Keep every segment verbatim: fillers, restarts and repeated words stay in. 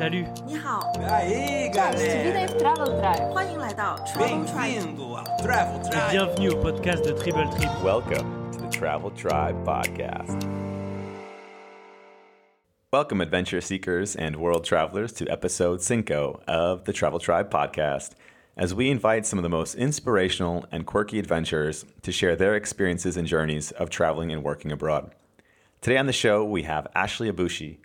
Salut. 你好。Aye, galera. Travel Drive. 欢迎来到 Travel Drive. Travel Drive. Bienvenue au podcast de Triple Trip. Welcome to the Travel Tribe podcast. Welcome, adventure seekers and world travelers, to episode cinco of the Travel Tribe podcast, as we invite some of the most inspirational and quirky adventurers to share their experiences and journeys of traveling and working abroad. Today on the show, we have Ashley Abushi.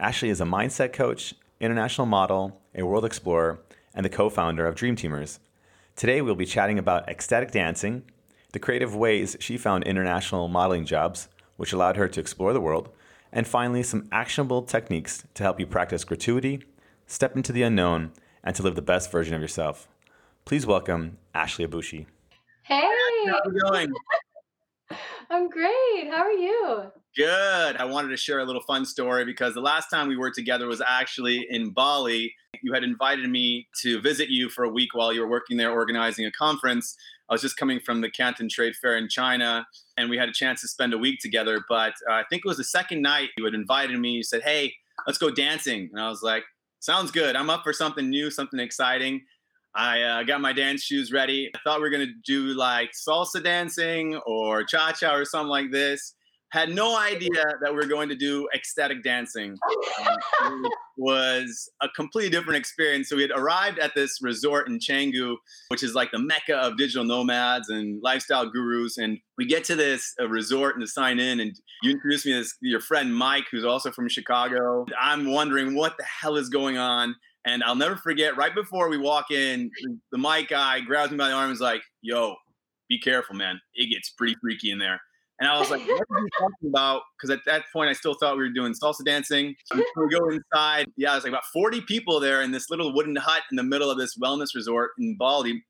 Ashley is a mindset coach, international model, a world explorer, and the co-founder of Dream Teamers. Today, we'll be chatting about ecstatic dancing, the creative ways she found international modeling jobs, which allowed her to explore the world, and finally, some actionable techniques to help you practice gratuity, step into the unknown, and to live the best version of yourself. Please welcome Ashley Abushi. Hey! How's it going? I'm great. How are you? Good. I wanted to share a little fun story because the last time we were together was actually in Bali. You had invited me to visit you for a week while you were working there organizing a conference. I was just coming from the Canton Trade Fair in China, and we had a chance to spend a week together. But uh, I think it was the second night you had invited me. You said, hey, let's go dancing. And I was like, sounds good. I'm up for something new, something exciting. I uh, got my dance shoes ready. I thought we were going to do like salsa dancing or cha-cha or something like this. Had no idea that we were going to do ecstatic dancing. Um, it was a completely different experience. So we had arrived at this resort in Canggu, which is like the mecca of digital nomads and lifestyle gurus. And we get to this uh, resort and to sign in. And you introduced me to this, your friend Mike, who's also from Chicago. I'm wondering what the hell is going on. And I'll never forget, right before we walk in, the mic guy grabs me by the arm and is like, yo, be careful, man. It gets pretty freaky in there. And I was like, what are you talking about? Because at that point, I still thought we were doing salsa dancing. So we go inside. Yeah, there's like about forty people there in this little wooden hut in the middle of this wellness resort in Bali.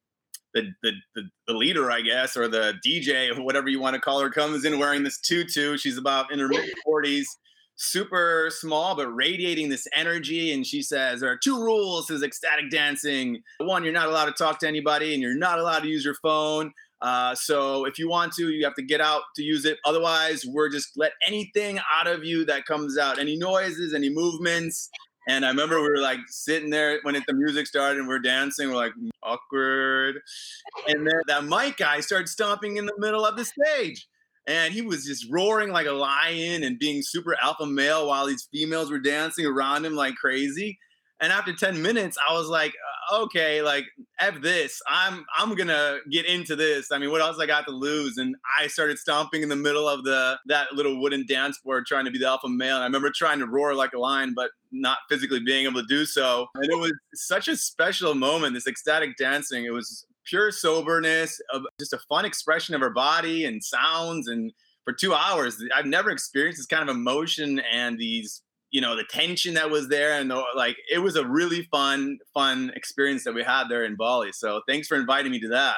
The, the, the, the leader, I guess, or the D J, or whatever you want to call her, comes in wearing this tutu. She's about in her mid-forties. Super small, but radiating this energy. And she says, there are two rules to ecstatic dancing. One, you're not allowed to talk to anybody and you're not allowed to use your phone. Uh, so if you want to, you have to get out to use it. Otherwise, we're just let anything out of you that comes out, any noises, any movements. And I remember we were like sitting there when it, the music started and we're dancing. We're like, awkward. And then that mic guy started stomping in the middle of the stage. And he was just roaring like a lion and being super alpha male while these females were dancing around him like crazy. And after ten minutes, I was like, okay, like, F this. I'm I'm going to get into this. I mean, what else I got to lose? And I started stomping in the middle of the that little wooden dance board trying to be the alpha male. And I remember trying to roar like a lion, but not physically being able to do so. And it was such a special moment, this ecstatic dancing. It was pure soberness, of just a fun expression of her body and sounds. And for two hours, I've never experienced this kind of emotion and these, you know, the tension that was there. And the, like, it was a really fun, fun experience that we had there in Bali. So thanks for inviting me to that.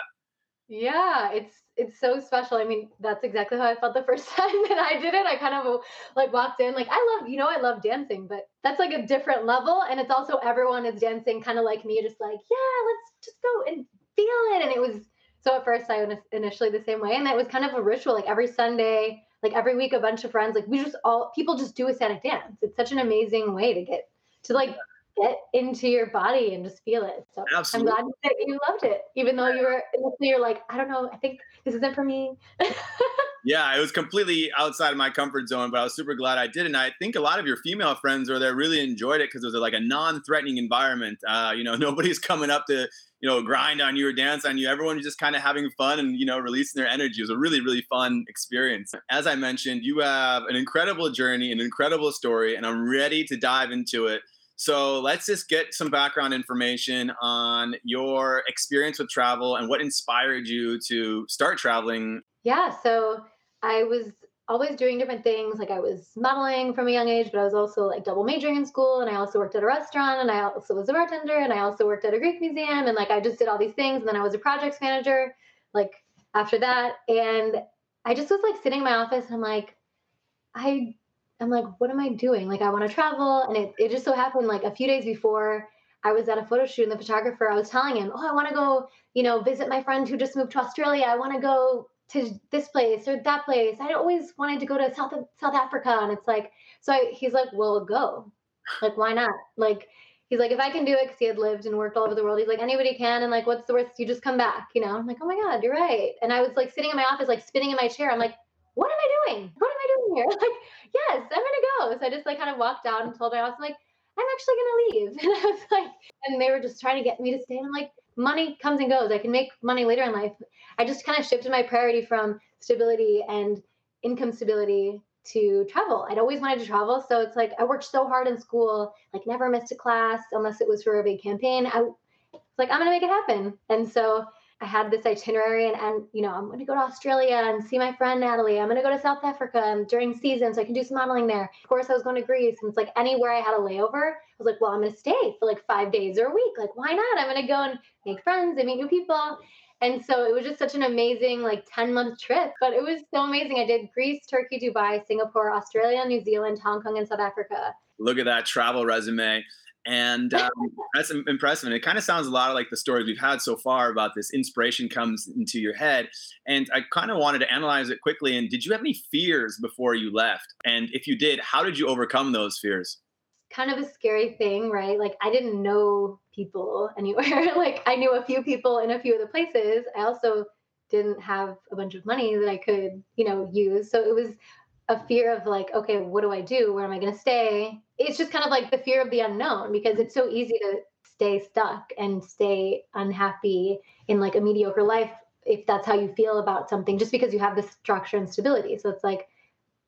Yeah, it's it's so special. I mean, that's exactly how I felt the first time that I did it. I kind of like walked in like, I love, you know, I love dancing, but that's like a different level. And it's also everyone is dancing kind of like me, just like, yeah, let's just go and feel it. And it was, so at first I was initially the same way. And that was kind of a ritual, like every Sunday, like every week, a bunch of friends, like we just all, people just do a ecstatic dance. It's such an amazing way to get, to like get into your body and just feel it. So absolutely. I'm glad that you loved it, even though you were, you're like, I don't know, I think this isn't for me. Yeah, it was completely outside of my comfort zone, but I was super glad I did. And I think a lot of your female friends were there really enjoyed it because it was like a non-threatening environment. Uh, you know, nobody's coming up to, you know, grind on you or dance on you. Everyone was just kind of having fun and, you know, releasing their energy. It was a really, really fun experience. As I mentioned, you have an incredible journey, an incredible story, and I'm ready to dive into it. So let's just get some background information on your experience with travel and what inspired you to start traveling. Yeah, so I was always doing different things. Like I was modeling from a young age, but I was also like double majoring in school. And I also worked at a restaurant and I also was a bartender and I also worked at a Greek museum. And like, I just did all these things. And then I was a projects manager, like after that. And I just was like sitting in my office. And I'm like, I, I'm like, what am I doing? Like, I want to travel. And it, it just so happened like a few days before I was at a photo shoot and the photographer, I was telling him, oh, I want to go, you know, visit my friend who just moved to Australia. I want to go to this place or that place. I always wanted to go to South South Africa. And it's like, so I, he's like, well, go. Like, why not? Like, he's like, if I can do it, because he had lived and worked all over the world, he's like, anybody can. And like, what's the worst? You just come back, you know? I'm like, oh my God, you're right. And I was like sitting in my office, like spinning in my chair. I'm like, what am I doing? What am I doing here? Like, yes, I'm going to go. So I just like kind of walked out and told my office, I'm like, I'm actually going to leave. And I was like, and they were just trying to get me to stay. And I'm like, money comes and goes. I can make money later in life. I just kind of shifted my priority from stability and income stability to travel. I'd always wanted to travel. So it's like, I worked so hard in school, like never missed a class unless it was for a big campaign. I was like, I'm going to make it happen. And so I had this itinerary and, and you know, I'm going to go to Australia and see my friend, Natalie. I'm going to go to South Africa during season so I can do some modeling there. Of course, I was going to Greece. And it's like anywhere I had a layover, I was like, well, I'm going to stay for like five days or a week. Like, why not? I'm going to go and make friends and meet new people. And so it was just such an amazing like ten month trip, but it was so amazing. I did Greece, Turkey, Dubai, Singapore, Australia, New Zealand, Hong Kong, and South Africa. Look at that travel resume. And um, that's impressive. And it kind of sounds a lot like the stories we've had so far about this inspiration comes into your head. And I kind of wanted to analyze it quickly. And did you have any fears before you left? And if you did, how did you overcome those fears? Kind of a scary thing, right? Like I didn't know people anywhere. Like I knew a few people in a few other places. I also didn't have a bunch of money that I could, you know, use. So it was a fear of like, okay, what do I do? Where am I going to stay? It's just kind of like the fear of the unknown, because it's so easy to stay stuck and stay unhappy in like a mediocre life if that's how you feel about something, just because you have this structure and stability. So it's like,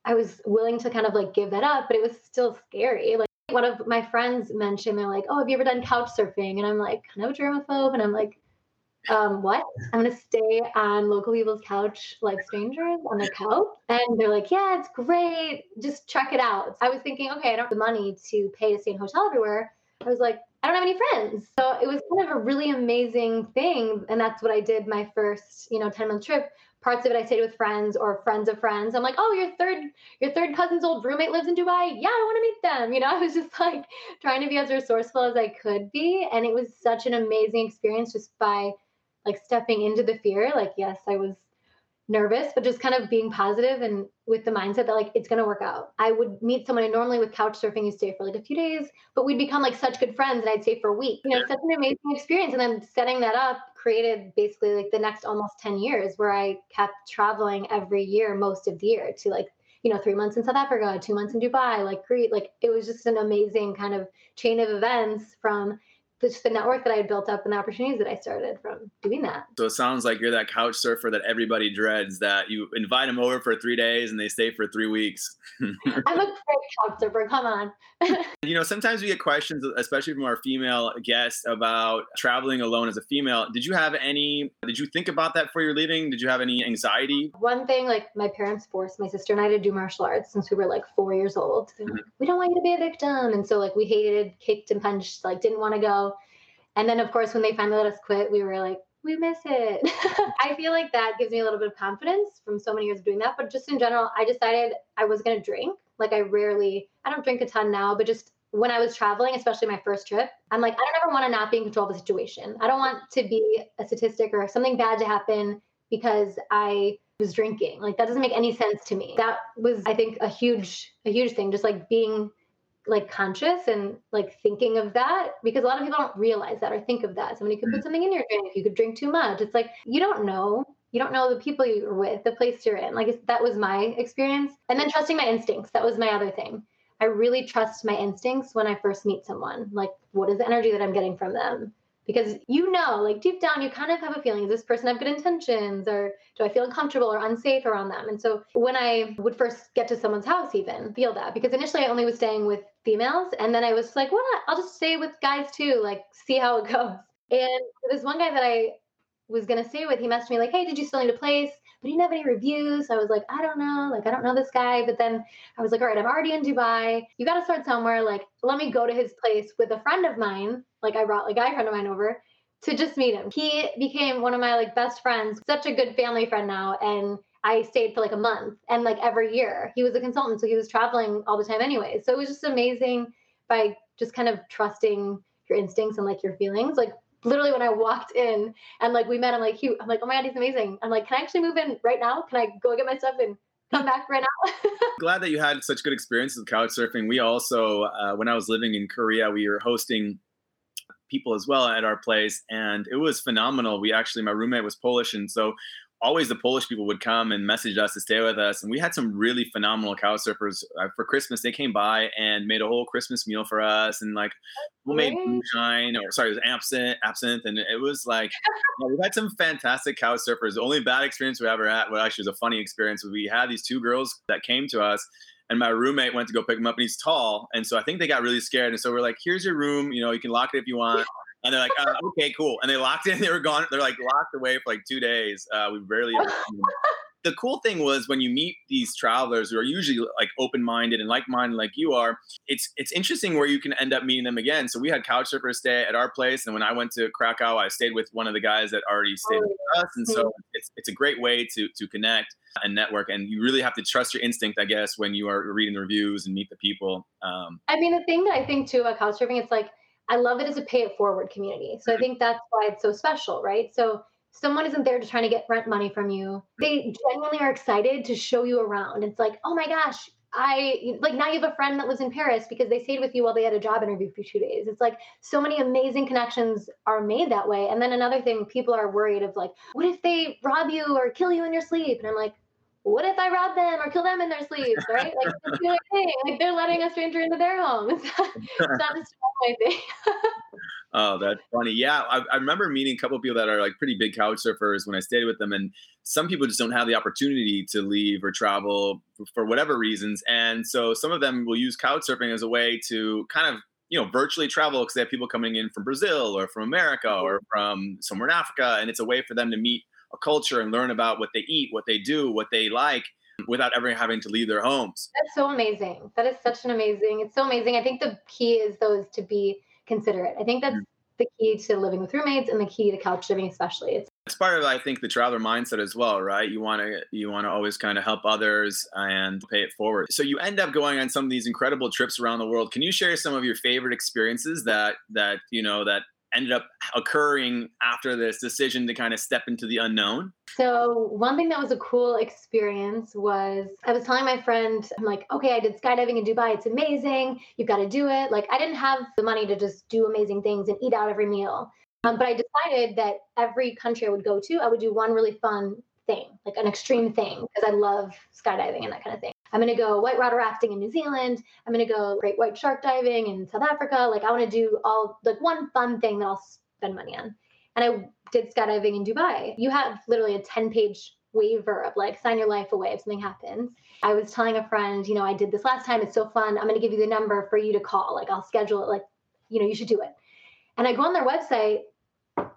I was willing to kind of like give that up, but it was still scary. Like one of my friends mentioned, they're like, oh, have you ever done couch surfing? And I'm like, kind of a germaphobe. And I'm like, um, what? I'm going to stay on local people's couch, like strangers on the couch. And they're like, yeah, it's great. Just check it out. I was thinking, okay, I don't have the money to pay to stay in a hotel everywhere. I was like, I don't have any friends. So it was kind of a really amazing thing. And that's what I did my first, you know, ten month trip. Parts of it I stayed with friends or friends of friends. I'm like, oh, your third your third cousin's old roommate lives in Dubai. Yeah, I want to meet them. You know, I was just like trying to be as resourceful as I could be. And it was such an amazing experience just by like stepping into the fear. Like, yes, I was nervous, but just kind of being positive and with the mindset that like, it's going to work out. I would meet someone, and normally with couch surfing, you stay for like a few days, but we'd become like such good friends and I'd stay for a week. You know, such an amazing experience. And then setting that up created basically like the next almost ten years where I kept traveling every year, most of the year to like, you know, three months in South Africa, two months in Dubai, like Crete. Like it was just an amazing kind of chain of events from just the network that I had built up and the opportunities that I started from doing that. So it sounds like you're that couch surfer that everybody dreads, that you invite them over for three days and they stay for three weeks. I'm a great couch surfer. Come on. You know, sometimes we get questions, especially from our female guests, about traveling alone as a female. Did you have any, did you think about that before you were leaving? Did you have any anxiety? One thing, like my parents forced my sister and I to do martial arts since we were like four years old. They're like, we don't want you to be a victim. And so like we hated, kicked and punched, like didn't want to go. And then, of course, when they finally let us quit, we were like, we miss it. I feel like that gives me a little bit of confidence from so many years of doing that. But just in general, I decided I was going to drink. Like I rarely, I don't drink a ton now, but just when I was traveling, especially my first trip, I'm like, I don't ever want to not be in control of the situation. I don't want to be a statistic or something bad to happen because I was drinking. Like that doesn't make any sense to me. That was, I think, a huge, a huge thing, just like being like conscious and like thinking of that, because a lot of people don't realize that or think of that. Somebody could put something in your drink. You could drink too much. It's like, you don't know. You don't know the people you're with, the place you're in. Like that was my experience. And then trusting my instincts. That was my other thing. I really trust my instincts when I first meet someone. Like what is the energy that I'm getting from them? Because you know, like deep down, you kind of have a feeling, does this person have good intentions, or do I feel uncomfortable or unsafe around them? And so when I would first get to someone's house, even feel that, because initially I only was staying with females. And then I was like, what? I'll just stay with guys too, like see how it goes. And this one guy that I was going to stay with, he messaged me like, hey, did you still need a place? But he didn't have any reviews. So I was like, I don't know. Like, I don't know this guy. But then I was like, all right, I'm already in Dubai. You got to start somewhere. Like, let me go to his place with a friend of mine. Like I brought a guy friend of mine over to just meet him. He became one of my like best friends, such a good family friend now. And I stayed for like a month, and like every year he was a consultant. So he was traveling all the time anyway. So it was just amazing by just kind of trusting your instincts and like your feelings. Like literally when I walked in and like we met, I'm like, he, I'm like, oh my God, he's amazing. I'm like, can I actually move in right now? Can I go get my stuff and come back right now? Glad that you had such good experiences with couch surfing. We also, uh, when I was living in Korea, we were hosting people as well at our place. And it was phenomenal. We actually, my roommate was Polish. And so always the Polish people would come and message us to stay with us. And we had some really phenomenal cow surfers uh, for Christmas. They came by and made a whole Christmas meal for us. And like we made moonshine or sorry, it was absinthe, absinthe. And it was like, you know, we had some fantastic cow surfers. The only bad experience we ever had, well, actually was a funny experience, was we had these two girls that came to us. And my roommate went to go pick him up, and he's tall. And so I think they got really scared. And so we're like, here's your room. You know, you can lock it if you want. And they're like, uh, okay, cool. And they locked it. And they were gone. They're like locked away for like two days. Uh, we barely ever seen them. The cool thing was when you meet these travelers who are usually like open-minded and like-minded like you are, it's it's interesting where you can end up meeting them again. So we had couch surfers stay at our place. And when I went to Krakow, I stayed with one of the guys that already stayed with us. And so it's it's a great way to to connect and network. And you really have to trust your instinct, I guess, when you are reading the reviews and meet the people. Um, I mean, the thing that I think too about couch surfing, it's like, I love it as a pay it forward community. So I think that's why it's so special, right? So someone isn't there just trying to get rent money from you. They genuinely are excited to show you around. It's like, oh my gosh, I like now you have a friend that lives in Paris because they stayed with you while they had a job interview for two days. It's like so many amazing connections are made that way. And then another thing, people are worried of like, what if they rob you or kill you in your sleep? And I'm like, what if I rob them or kill them in their sleeves, right? Like, that's the other thing. Like they're letting a stranger into their home. It's not, it's not just my thing. Oh, that's funny. Yeah, I, I remember meeting a couple of people that are like pretty big couch surfers when I stayed with them. And some people just don't have the opportunity to leave or travel for, for whatever reasons. And so some of them will use couch surfing as a way to kind of, you know, virtually travel because they have people coming in from Brazil or from America or from somewhere in Africa. And it's a way for them to meet a culture and learn about what they eat, what they do, what they like without ever having to leave their homes. That's so amazing. That is such an amazing, it's so amazing. I think the key is though, is to be considerate. I think that's mm-hmm. the key to living with roommates and the key to couch living, especially. It's It's part of, I think, the traveler mindset as well, right? You want to you want to always kind of help others and pay it forward. So you end up going on some of these incredible trips around the world. Can you share some of your favorite experiences that that you know that ended up occurring after this decision to kind of step into the unknown? So one thing that was a cool experience was I was telling my friend, I'm like, okay, I did skydiving in Dubai. It's amazing. You've got to do it. Like I didn't have the money to just do amazing things and eat out every meal. Um, but I decided that every country I would go to, I would do one really fun thing, like an extreme thing, because I love skydiving and that kind of thing. I'm going to go white water rafting in New Zealand. I'm going to go great white shark diving in South Africa. Like I want to do all like one fun thing that I'll spend money on. And I did skydiving in Dubai. You have literally a ten page waiver of like sign your life away if something happens. I was telling a friend, you know, I did this last time. It's so fun. I'm going to give you the number for you to call. Like I'll schedule it. Like, you know, you should do it. And I go on their website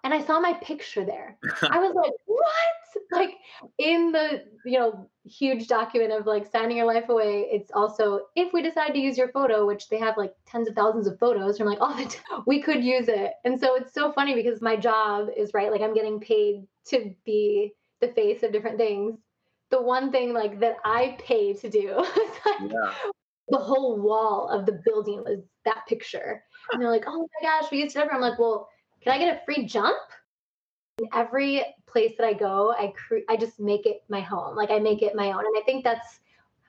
and I saw my picture there. I was like, what? Like in the, you know, huge document of like signing your life away. It's also, if we decide to use your photo, which they have like tens of thousands of photos from like, oh, the t- we could use it. And so it's so funny because my job is right. Like I'm getting paid to be the face of different things. The one thing like that I pay to do, like, yeah. The whole wall of the building was that picture. And they're like, oh my gosh, we used it ever. I'm like, well, can I get a free jump? In every place that I go, I cre- I just make it my home. Like I make it my own. And I think that's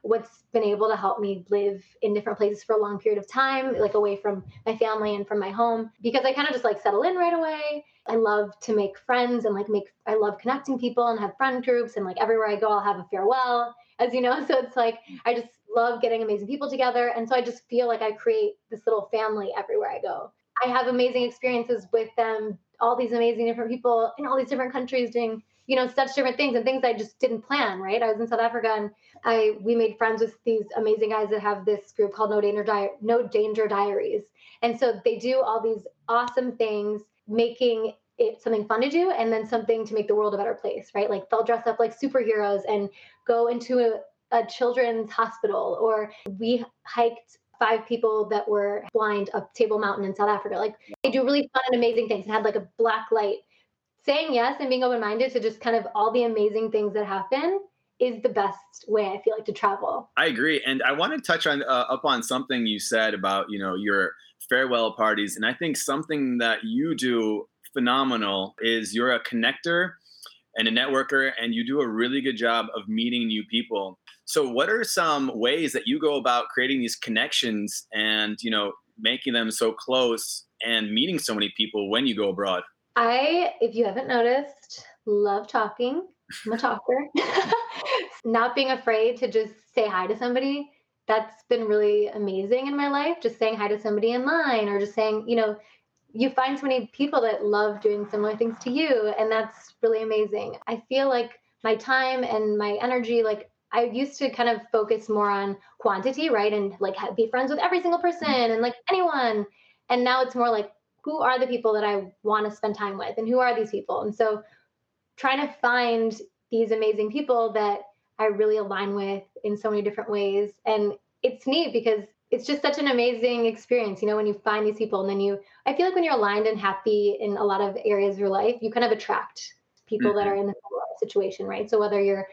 what's been able to help me live in different places for a long period of time, like away from my family and from my home, because I kind of just like settle in right away. I love to make friends and like make, I love connecting people and have friend groups and like everywhere I go, I'll have a farewell, as you know. So it's like, I just love getting amazing people together. And so I just feel like I create this little family everywhere I go. I have amazing experiences with them, all these amazing different people in all these different countries doing, you know, such different things and things I just didn't plan, right? I was in South Africa and I we made friends with these amazing guys that have this group called No Danger Di- No Danger Diaries. And so they do all these awesome things, making it something fun to do and then something to make the world a better place, right? Like they'll dress up like superheroes and go into a, a children's hospital, or we hiked five people that were blind up Table Mountain in South Africa. Like they do really fun and amazing things and had like a black light. Saying yes and being open-minded to just kind of all the amazing things that happen is the best way I feel like to travel. I agree. And I want to touch on, uh, up on something you said about, you know, your farewell parties. And I think something that you do phenomenal is you're a connector and a networker, and you do a really good job of meeting new people. So what are some ways that you go about creating these connections and, you know, making them so close and meeting so many people when you go abroad? I, if you haven't noticed, love talking. I'm a talker. Not being afraid to just say hi to somebody. That's been really amazing in my life. Just saying hi to somebody in line, or just saying, you know, you find so many people that love doing similar things to you. And that's really amazing. I feel like my time and my energy, like I used to kind of focus more on quantity, right? And like be friends with every single person and like anyone. And now it's more like, who are the people that I want to spend time with, and who are these people? And so trying to find these amazing people that I really align with in so many different ways. And it's neat because it's just such an amazing experience, you know, when you find these people. And then you, I feel like when you're aligned and happy in a lot of areas of your life, you kind of attract people mm-hmm. that are in the situation, right? So whether you're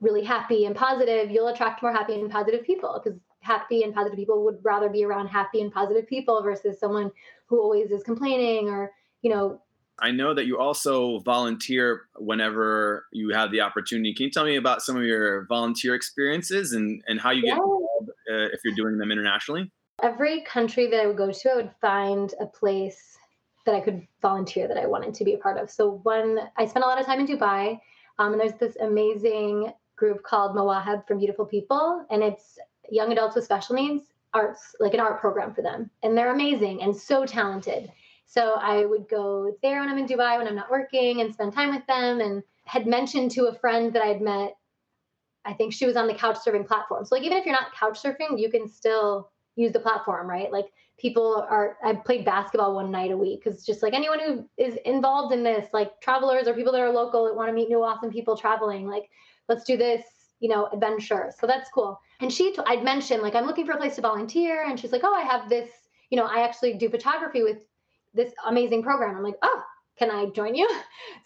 really happy and positive, you'll attract more happy and positive people, because happy and positive people would rather be around happy and positive people versus someone who always is complaining or, you know. I know that you also volunteer whenever you have the opportunity. Can you tell me about some of your volunteer experiences and, and how you yeah. get involved uh, if you're doing them internationally? Every country that I would go to, I would find a place that I could volunteer that I wanted to be a part of. So one, I spent a lot of time in Dubai, um, and there's this amazing group called Mowa Hub for Beautiful People, and it's young adults with special needs, arts, like an art program for them. And they're amazing and so talented. So I would go there when I'm in Dubai, when I'm not working, and spend time with them, and had mentioned to a friend that I had met, I think she was on the couch surfing platform. So like, even if you're not couch surfing, you can still use the platform, right? Like people are, I played basketball one night a week, because just like anyone who is involved in this, like travelers or people that are local that want to meet new awesome people traveling, like let's do this, you know, adventure. So that's cool. And she, t- I'd mentioned like, I'm looking for a place to volunteer. And she's like, oh, I have this, you know, I actually do photography with this amazing program. I'm like, oh, can I join you?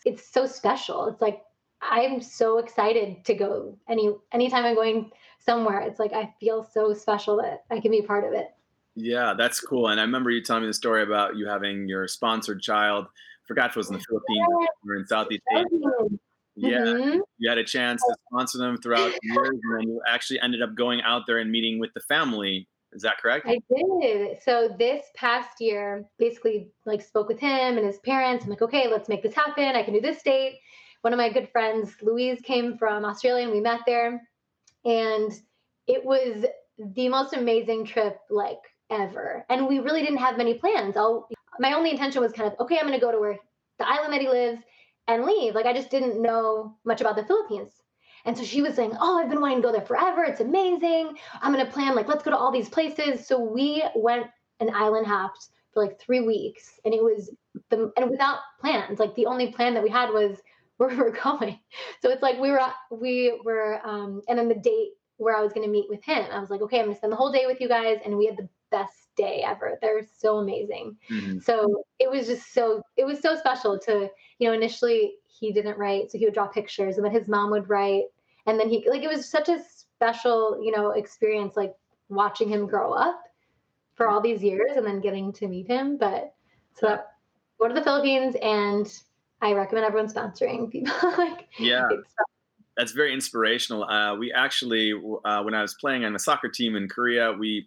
It's so special. It's like, I'm so excited to go any, anytime I'm going somewhere. It's like, I feel so special that I can be part of it. Yeah, that's cool. And I remember you telling me the story about you having your sponsored child. Forgot it was in the Philippines or in Southeast Asia. Yeah, mm-hmm. You had a chance to sponsor them throughout years, and then you actually ended up going out there and meeting with the family. Is that correct? I did. So this past year, basically, like spoke with him and his parents. I'm like, okay, let's make this happen. I can do this date. One of my good friends, Louise, came from Australia, and we met there. And it was the most amazing trip, like ever. And we really didn't have many plans. I'll, my only intention was kind of, okay, I'm going to go to where the island that he lives and leave. Like, I just didn't know much about the Philippines. And so she was saying, oh, I've been wanting to go there forever. It's amazing. I'm going to plan, like, let's go to all these places. So we went and island hopped for like three weeks. And it was, the and without plans, like the only plan that we had was where we were going. So it's like, we were, we were, um, and then the date where I was going to meet with him, I was like, okay, I'm going to spend the whole day with you guys. And we had the best day ever. They're so amazing. Mm-hmm. So it was just so, it was so special to, you know, initially he didn't write. So he would draw pictures, and then his mom would write. And then he, like, it was such a special, you know, experience, like watching him grow up for all these years and then getting to meet him. But so that, go to the Philippines, and I recommend everyone sponsoring people. like Yeah. That's very inspirational. Uh, we actually, uh, when I was playing on a soccer team in Korea, we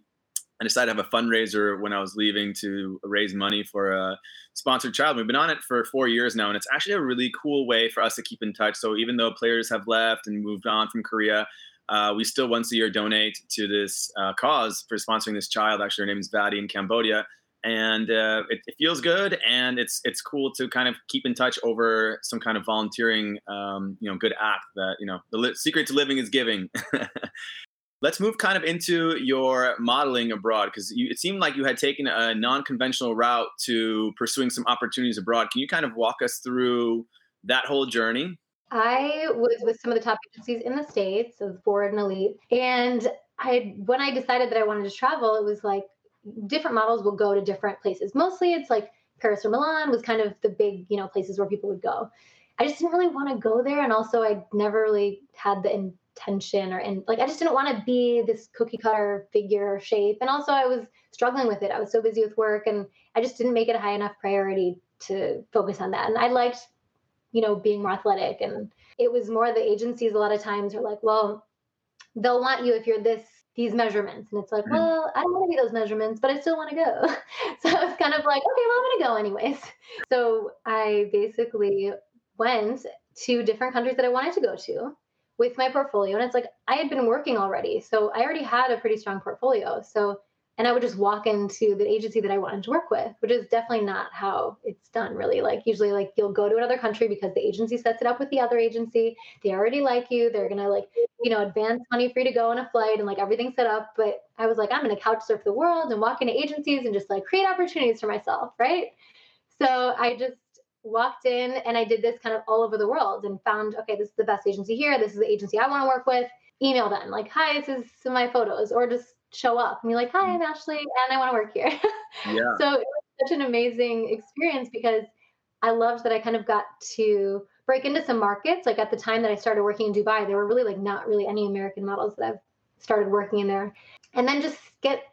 I decided to have a fundraiser when I was leaving to raise money for a sponsored child. We've been on it for four years now, and it's actually a really cool way for us to keep in touch. So even though players have left and moved on from Korea, uh, we still once a year donate to this uh, cause for sponsoring this child. Actually, her name is Vadi in Cambodia. And uh, it, it feels good, and it's it's cool to kind of keep in touch over some kind of volunteering, um, you know, good act that, you know, the li- secret to living is giving. Let's move kind of into your modeling abroad, because it seemed like you had taken a non-conventional route to pursuing some opportunities abroad. Can you kind of walk us through that whole journey? I was with some of the top agencies in the States, so Ford and Elite. And I, when I decided that I wanted to travel, it was like different models will go to different places. Mostly it's like Paris or Milan was kind of the big, you know, places where people would go. I just didn't really want to go there. And also I never really had the in- tension or and like I just didn't want to be this cookie cutter figure or shape. And also I was struggling with it. I was so busy with work, and I just didn't make it a high enough priority to focus on that. And I liked, you know, being more athletic, and it was more the agencies a lot of times are like, well, they'll want you if you're this, these measurements. And it's like, well, I don't want to be those measurements, but I still want to go. So I was kind of was like, okay, well, I'm gonna go anyways. So I basically went to different countries that I wanted to go to with my portfolio. And it's like, I had been working already. So I already had a pretty strong portfolio. So, and I would just walk into the agency that I wanted to work with, which is definitely not how it's done really. Like usually like you'll go to another country because the agency sets it up with the other agency. They already like you. They're going to like, you know, advance money for you to go on a flight and like everything's set up. But I was like, I'm going to couch surf the world and walk into agencies and just like create opportunities for myself. Right. So I just walked in and I did this kind of all over the world and found, okay, this is the best agency here. This is the agency I want to work with. Email them like, hi, this is my photos, or just show up and be like, hi, I'm Ashley and I want to work here. Yeah. So it was such an amazing experience because I loved that I kind of got to break into some markets. Like at the time that I started working in Dubai, there were really like not really any American models that I've started working in there. And then just get,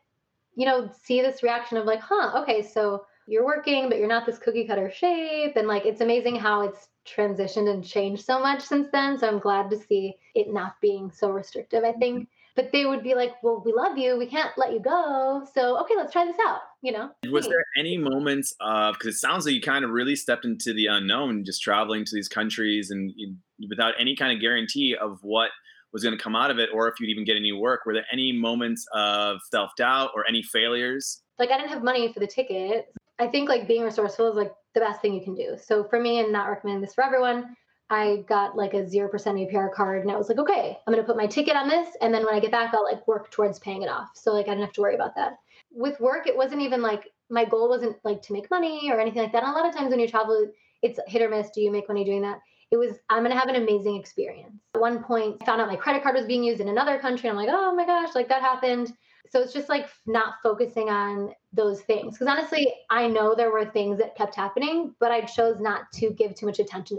you know, see this reaction of like, huh, okay, so you're working, but you're not this cookie cutter shape. And like, it's amazing how it's transitioned and changed so much since then. So I'm glad to see it not being so restrictive, I think. Mm-hmm. But they would be like, well, we love you. We can't let you go. So, okay, let's try this out, you know? Was there any moments of, because it sounds like you kind of really stepped into the unknown, just traveling to these countries and you, without any kind of guarantee of what was going to come out of it or if you'd even get any work. Were there any moments of self-doubt or any failures? Like, I didn't have money for the ticket. I think, like, being resourceful is, like, the best thing you can do. So for me, and not recommending this for everyone, I got like a zero percent A P R card and I was like, okay, I'm going to put my ticket on this. And then when I get back, I'll like work towards paying it off. So like, I didn't have to worry about that. With work, it wasn't even like, my goal wasn't like to make money or anything like that. And a lot of times when you travel, it's hit or miss. Do you make money doing that? It was, I'm going to have an amazing experience. At one point, I found out my credit card was being used in another country. And I'm like, oh my gosh, like that happened. So it's just like not focusing on those things. Because honestly, I know there were things that kept happening, but I chose not to give too much attention.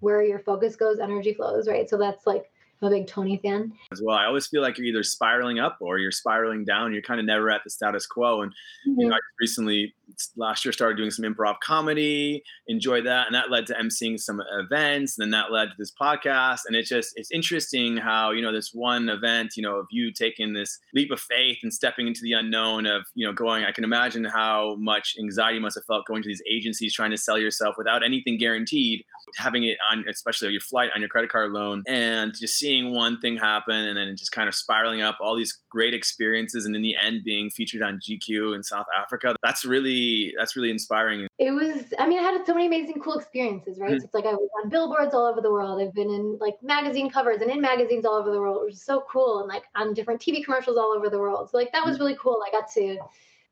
Where your focus goes, energy flows, right? So that's like, I'm a big Tony fan. As well, I always feel like you're either spiraling up or you're spiraling down. You're kind of never at the status quo. And mm-hmm. you know, I recently, last year, started doing some improv comedy, enjoyed that. And that led to emceeing some events. And then that led to this podcast. And it's just, it's interesting how, you know, this one event, you know, of you taking this leap of faith and stepping into the unknown of, you know, going, I can imagine how much anxiety you must have felt going to these agencies, trying to sell yourself without anything guaranteed, having it on, especially on your flight, on your credit card loan, and just seeing seeing one thing happen and then just kind of spiraling up, all these great experiences, and in the end being featured on G Q in South Africa. That's really, that's really inspiring. It was, I mean, I had so many amazing, cool experiences, right? Mm-hmm. So it's like I was on billboards all over the world. I've been in like magazine covers and in magazines all over the world, which is so cool. And like on different T V commercials all over the world. So like, that was really cool. I got to,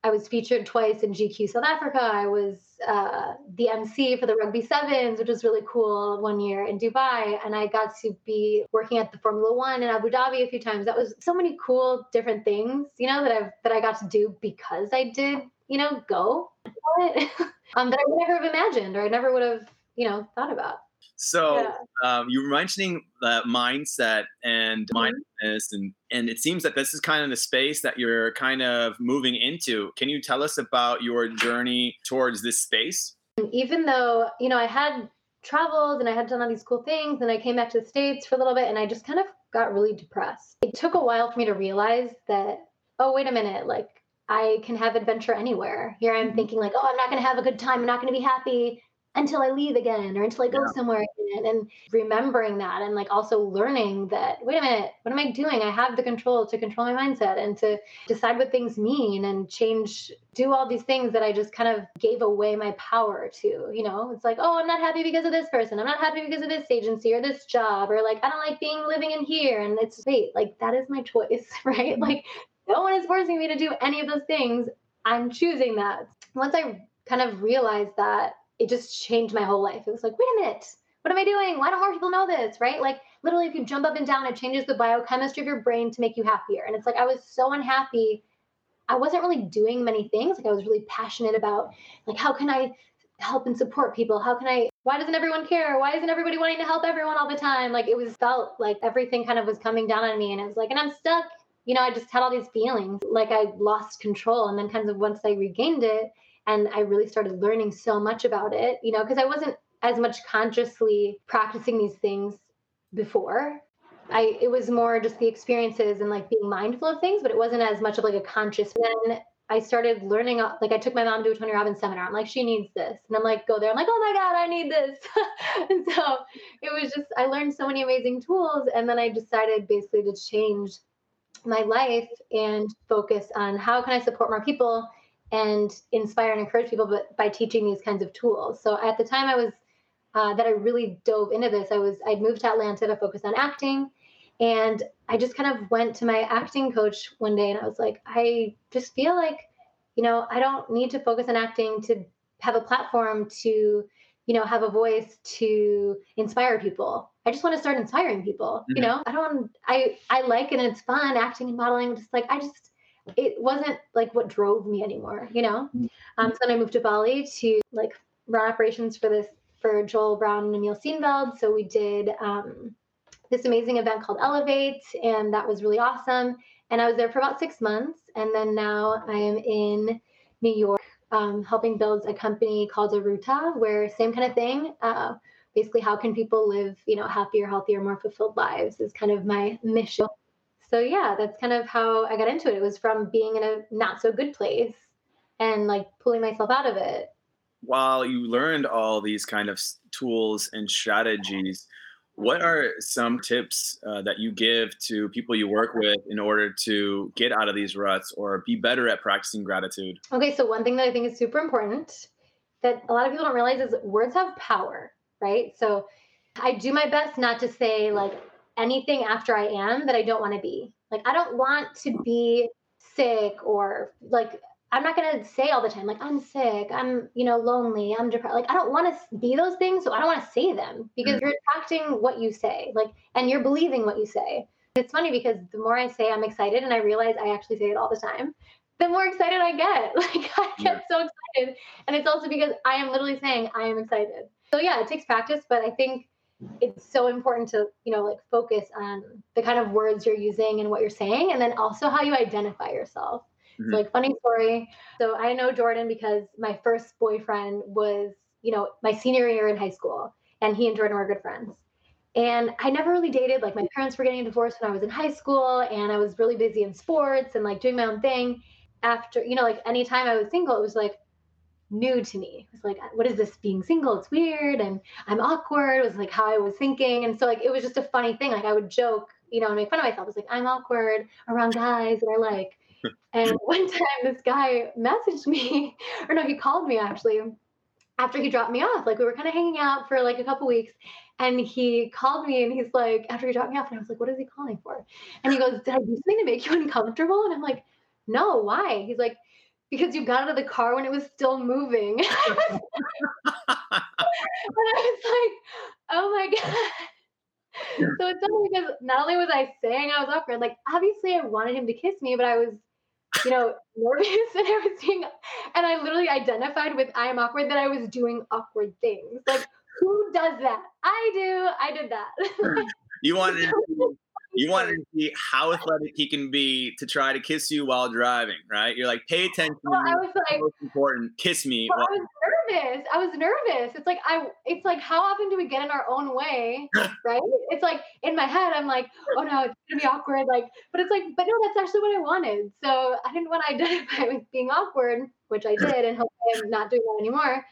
I was featured twice in G Q South Africa. I was uh, the M C for the Rugby Sevens, which was really cool, one year in Dubai. And I got to be working at the Formula One in Abu Dhabi a few times. That was so many cool different things, you know, that I've that I got to do because I did, you know, go for it. um, that I would never have imagined or I never would have, you know, thought about. So yeah. um, you were mentioning the mindset and mindfulness, and, and it seems that this is kind of the space that you're kind of moving into. Can you tell us about your journey towards this space? Even though, you know, I had traveled and I had done all these cool things and I came back to the States for a little bit and I just kind of got really depressed. It took a while for me to realize that, oh, wait a minute, like I can have adventure anywhere. Here I'm thinking like, oh, I'm not going to have a good time. I'm not going to be happy until I leave again or until I go yeah. somewhere again. And remembering that and like also learning that, wait a minute, what am I doing? I have the control to control my mindset and to decide what things mean and change, do all these things that I just kind of gave away my power to, you know, it's like, oh, I'm not happy because of this person. I'm not happy because of this agency or this job, or like, I don't like being living in here. And it's wait, like, that is my choice, right? Like no one is forcing me to do any of those things. I'm choosing that. Once I kind of realized that, it just changed my whole life. It was like, wait a minute, what am I doing? Why don't more people know this, right? Like literally if you jump up and down, it changes the biochemistry of your brain to make you happier. And it's like, I was so unhappy. I wasn't really doing many things. Like I was really passionate about like, how can I help and support people? How can I, why doesn't everyone care? Why isn't everybody wanting to help everyone all the time? Like it was felt like everything kind of was coming down on me and it was like, and I'm stuck. You know, I just had all these feelings like I lost control. And then kind of once I regained it, and I really started learning so much about it, you know, because I wasn't as much consciously practicing these things before. I, it was more just the experiences and like being mindful of things, but it wasn't as much of like a conscious. Then I started learning, like I took my mom to a Tony Robbins seminar. I'm like, she needs this. And I'm like, go there. I'm like, oh my God, I need this. And so it was just, I learned so many amazing tools. And then I decided basically to change my life and focus on how can I support more people and inspire and encourage people, but by teaching these kinds of tools. So at the time I was, uh, that I really dove into this, I was, I'd moved to Atlanta to focus on acting. And I just kind of went to my acting coach one day and I was like, I just feel like, you know, I don't need to focus on acting to have a platform to, you know, have a voice to inspire people. I just want to start inspiring people. Mm-hmm. You know, I don't, I, I like it and it's fun acting and modeling. Just like, I just, it wasn't like what drove me anymore, you know? Mm-hmm. Um, so then I moved to Bali to like run operations for this, for Joel Brown and Emil Seinfeld. So we did, um, this amazing event called Elevate, and that was really awesome. And I was there for about six months. And then now I am in New York, um, helping build a company called Aruta, where same kind of thing. Uh, basically, how can people live, you know, happier, healthier, more fulfilled lives is kind of my mission. So yeah, that's kind of how I got into it. It was from being in a not so good place and like pulling myself out of it. While you learned all these kind of tools and strategies, what are some tips uh, that you give to people you work with in order to get out of these ruts or be better at practicing gratitude? Okay, so one thing that I think is super important that a lot of people don't realize is words have power, right? So I do my best not to say like anything after I am that I don't want to be. Like I don't want to be sick or like I'm not going to say all the time, like, I'm sick, I'm, you know, lonely, I'm depressed. Like, I don't want to be those things, so I don't want to say them because mm-hmm. you're attracting what you say, like, and you're believing what you say. It's funny because the more I say I'm excited, and I realize I actually say it all the time, the more excited I get. Like, I get yeah. so excited. And it's also because I am literally saying I am excited. So, yeah, it takes practice, but I think it's so important to, you know, like, focus on the kind of words you're using and what you're saying, and then also how you identify yourself. So like funny story. So I know Jordan because my first boyfriend was, you know, my senior year in high school, and he and Jordan were good friends. And I never really dated. Like my parents were getting a divorce when I was in high school, and I was really busy in sports and like doing my own thing. After, you know, like anytime I was single, it was like new to me. It was like, what is this being single? It's weird. And I'm awkward. It was like how I was thinking. And so like, it was just a funny thing. Like I would joke, you know, and make fun of myself. It's like, I'm awkward around guys that I like. And one time this guy messaged me, or no, he called me actually after he dropped me off. Like we were kind of hanging out for like a couple weeks, and he called me and he's like, after he dropped me off, and I was like, what is he calling for? And he goes, did I do something to make you uncomfortable? And I'm like, no, why? He's like, because you got out of the car when it was still moving. And I was like, oh my God. So it's only because not only was I saying I was awkward, like obviously I wanted him to kiss me, but I was, you know, nervous and I was being, and I literally identified with I am awkward that I was doing awkward things. Like who does that? I do. I did that. You wanted to see, you wanted to see how athletic he can be to try to kiss you while driving, right? You're like, pay attention. Well, I was like, most important, kiss me. Well, while- I was nervous. I was nervous. It's like I. It's like how often do we get in our own way, right? It's like in my head, I'm like, oh no, it's gonna be awkward. Like, but it's like, but no, that's actually what I wanted. So I didn't want to identify with being awkward, which I did, and hopefully I'm not doing that anymore.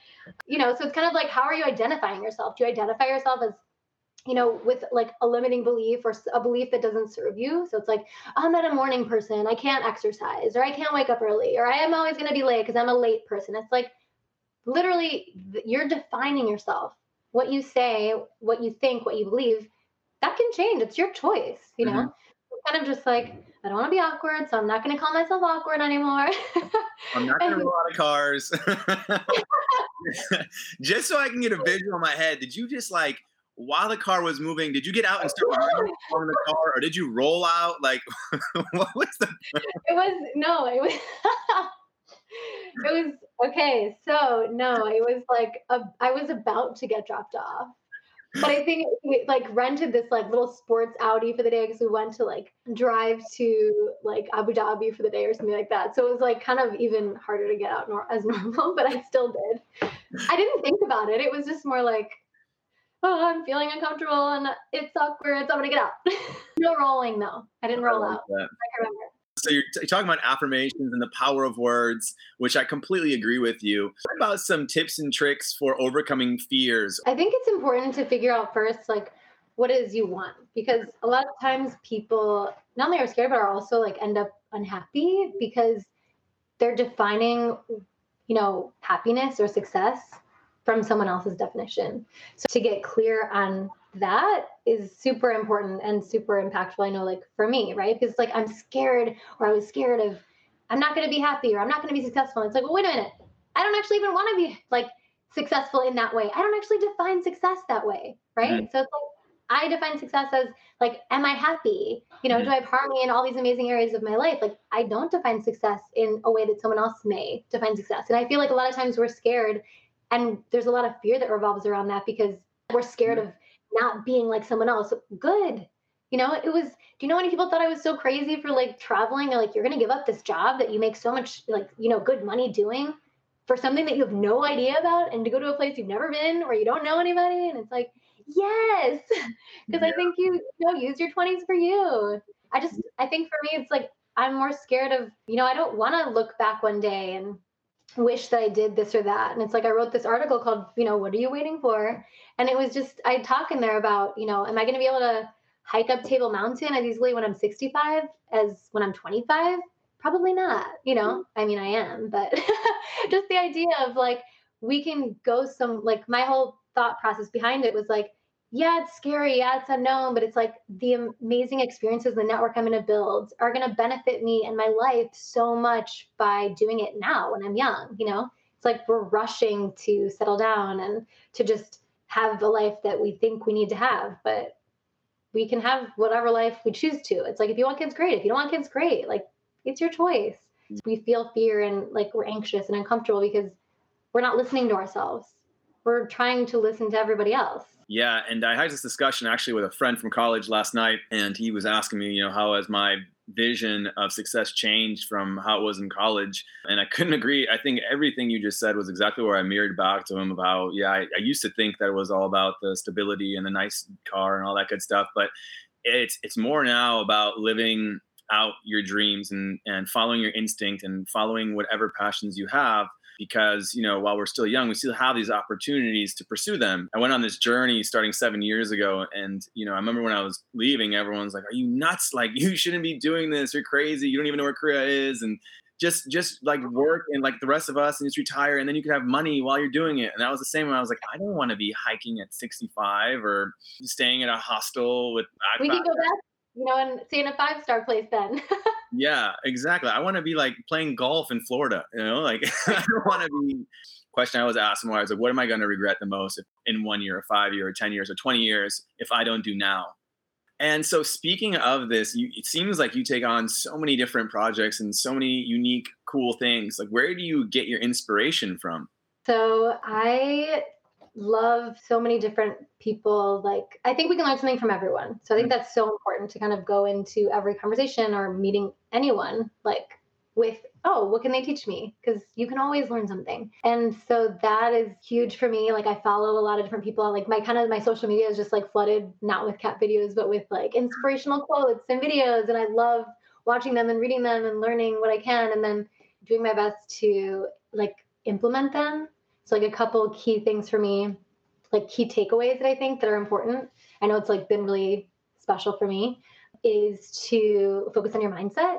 You know, so it's kind of like, how are you identifying yourself? Do you identify yourself as, you know, with like a limiting belief or a belief that doesn't serve you? So it's like, I'm not a morning person. I can't exercise, or I can't wake up early, or I am always gonna be late because I'm a late person. It's like, literally, you're defining yourself. What you say, what you think, what you believe, that can change. It's your choice, you know? Mm-hmm. It's kind of just like, I don't want to be awkward, so I'm not going to call myself awkward anymore. I'm not going to go out of cars. Just so I can get a visual in my head, did you just like, while the car was moving, did you get out and start running in the car, or did you roll out? Like, what was the... It was, no, it was... It was okay. So no, it was like a, I was about to get dropped off, but I think we like rented this like little sports Audi for the day because we went to like drive to like Abu Dhabi for the day or something like that. So it was like kind of even harder to get out nor- as normal, but I still did. I didn't think about it. It was just more like, oh, I'm feeling uncomfortable and it's awkward, so I'm gonna get out. No rolling though. I didn't roll I like out. That. I remember. so you're t- talking about affirmations and the power of words, which I completely agree with you. What about some tips and tricks for overcoming fears? I think it's important to figure out first, like, what it is you want, because a lot of times people not only are scared, but are also like end up unhappy because they're defining, you know, happiness or success from someone else's definition. So to get clear on that is super important and super impactful. I know, like for me, right? Because like I'm scared, or I was scared of, I'm not going to be happy, or I'm not going to be successful. And it's like, well, wait a minute. I don't actually even want to be like successful in that way. I don't actually define success that way, right? Mm-hmm. So it's like I define success as like, am I happy? You know, mm-hmm. do I have harmony in all these amazing areas of my life? Like I don't define success in a way that someone else may define success. And I feel like a lot of times we're scared. And there's a lot of fear that revolves around that because we're scared of not being like someone else. Good. You know, it was, do you know how many people thought I was so crazy for like traveling? Or like, you're going to give up this job that you make so much like, you know, good money doing for something that you have no idea about, and to go to a place you've never been or you don't know anybody. And it's like, yes, because yeah. I think you, you know, use your twenties for you. I just, I think for me, it's like, I'm more scared of, you know, I don't want to look back one day and wish that I did this or that. And it's like, I wrote this article called, you know, what are you waiting for? And it was just, I talk in there about, you know, am I going to be able to hike up Table Mountain as easily when I'm sixty-five as when I'm twenty-five? Probably not, you know, I mean, I am, but just the idea of like, we can go some, like my whole thought process behind it was like, yeah, it's scary. Yeah, it's unknown, but it's like the amazing experiences, the network I'm going to build are going to benefit me and my life so much by doing it now when I'm young, you know, it's like we're rushing to settle down and to just have the life that we think we need to have, but we can have whatever life we choose to. It's like, if you want kids, great. If you don't want kids, great. Like it's your choice. We feel fear and like we're anxious and uncomfortable because we're not listening to ourselves. We're trying to listen to everybody else. Yeah, and I had this discussion actually with a friend from college last night, and he was asking me, you know, how has my vision of success changed from how it was in college? And I couldn't agree. I think everything you just said was exactly where I mirrored back to him about, yeah, I, I used to think that it was all about the stability and the nice car and all that good stuff, but it's it's more now about living out your dreams and and following your instinct and following whatever passions you have. Because, you know, while we're still young, we still have these opportunities to pursue them. I went on this journey starting seven years ago. And, you know, I remember when I was leaving, everyone's like, are you nuts? Like, you shouldn't be doing this. You're crazy. You don't even know where Korea is. And just just like work and like the rest of us and just retire. And then you could have money while you're doing it. And that was the same when I was like, I don't want to be hiking at sixty-five or staying at a hostel with. We can go back, you know, and stay in a five-star place then. Yeah, exactly. I want to be like playing golf in Florida, you know, like I don't want to be question I was asking where I was like, what am I going to regret the most if in one year or five year or ten years or twenty years, if I don't do now? And so speaking of this, you, it seems like you take on so many different projects and so many unique, cool things. Like, where do you get your inspiration from? So I love so many different people. Like, I think we can learn something from everyone. So I think that's so important to kind of go into every conversation or meeting anyone, like with, oh, what can they teach me? Because you can always learn something. And so that is huge for me. Like I follow a lot of different people. Like my kind of my social media is just like flooded, not with cat videos, but with like inspirational quotes and videos. And I love watching them and reading them and learning what I can, and then doing my best to like implement them. So like a couple key things for me, like key takeaways that I think that are important. I know it's like been really special for me is to focus on your mindset.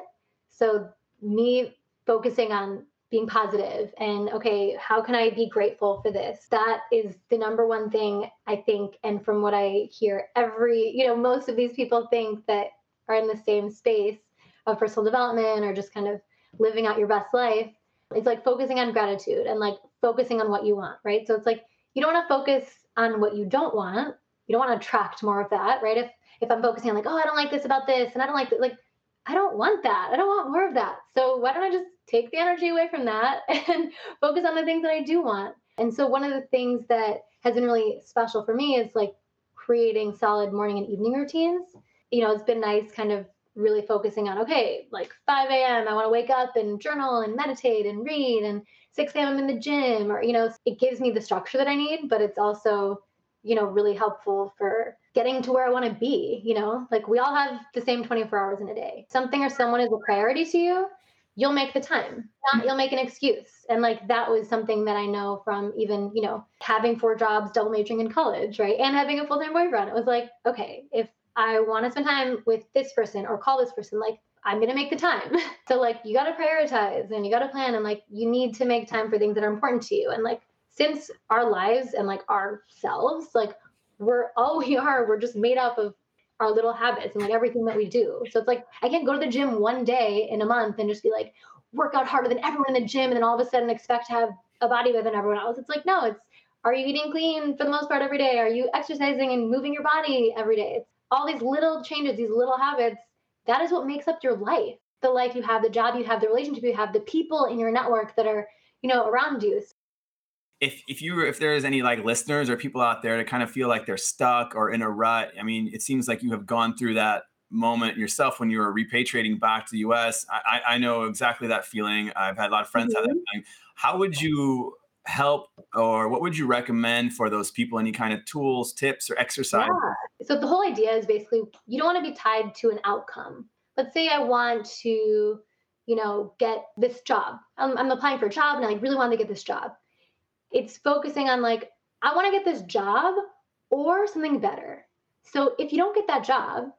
So me focusing on being positive and, okay, how can I be grateful for this? That is the number one thing I think. And from what I hear, every, you know, most of these people think that are in the same space of personal development or just kind of living out your best life. It's like focusing on gratitude and like focusing on what you want, right? So it's like, you don't want to focus on what you don't want. You don't want to attract more of that, right? If if I'm focusing on like, oh, I don't like this about this, and I don't like that, like, I don't want that. I don't want more of that. So why don't I just take the energy away from that and focus on the things that I do want? And so one of the things that has been really special for me is like creating solid morning and evening routines. You know, it's been nice kind of really focusing on, okay, like five a.m., I want to wake up and journal and meditate and read, and six a.m. I'm in the gym, or, you know, it gives me the structure that I need, but it's also, you know, really helpful for getting to where I want to be, you know? Like, we all have the same twenty-four hours in a day. Something or someone is a priority to you, you'll make the time. Not, you'll make an excuse. And like, that was something that I know from even, you know, having four jobs, double majoring in college, right? And having a full-time boyfriend. It was like, okay, if I want to spend time with this person or call this person, like, I'm going to make the time. So like, you got to prioritize and you got to plan, and like, you need to make time for things that are important to you. And like, since our lives and like ourselves, like we're all we are, we're just made up of our little habits and like everything that we do. So it's like, I can't go to the gym one day in a month and just be like, work out harder than everyone in the gym. And then all of a sudden expect to have a body better than everyone else. It's like, no, it's, are you eating clean for the most part every day? Are you exercising and moving your body every day? It's all these little changes, these little habits. That is what makes up your life. The life you have, the job you have, the relationship you have, the people in your network that are, you know, around you. If if you if there is any like listeners or people out there that kind of feel like they're stuck or in a rut, I mean, it seems like you have gone through that moment yourself when you were repatriating back to the U S. I, I know exactly that feeling. I've had a lot of friends mm-hmm. have that feeling. How would you help, or what would you recommend for those people? Any kind of tools, tips, or exercise? Yeah. So the whole idea is basically you don't want to be tied to an outcome. Let's say I want to, you know, get this job. I'm, I'm applying for a job and I like, really want to get this job. It's focusing on like, I want to get this job or something better. So if you don't get that job,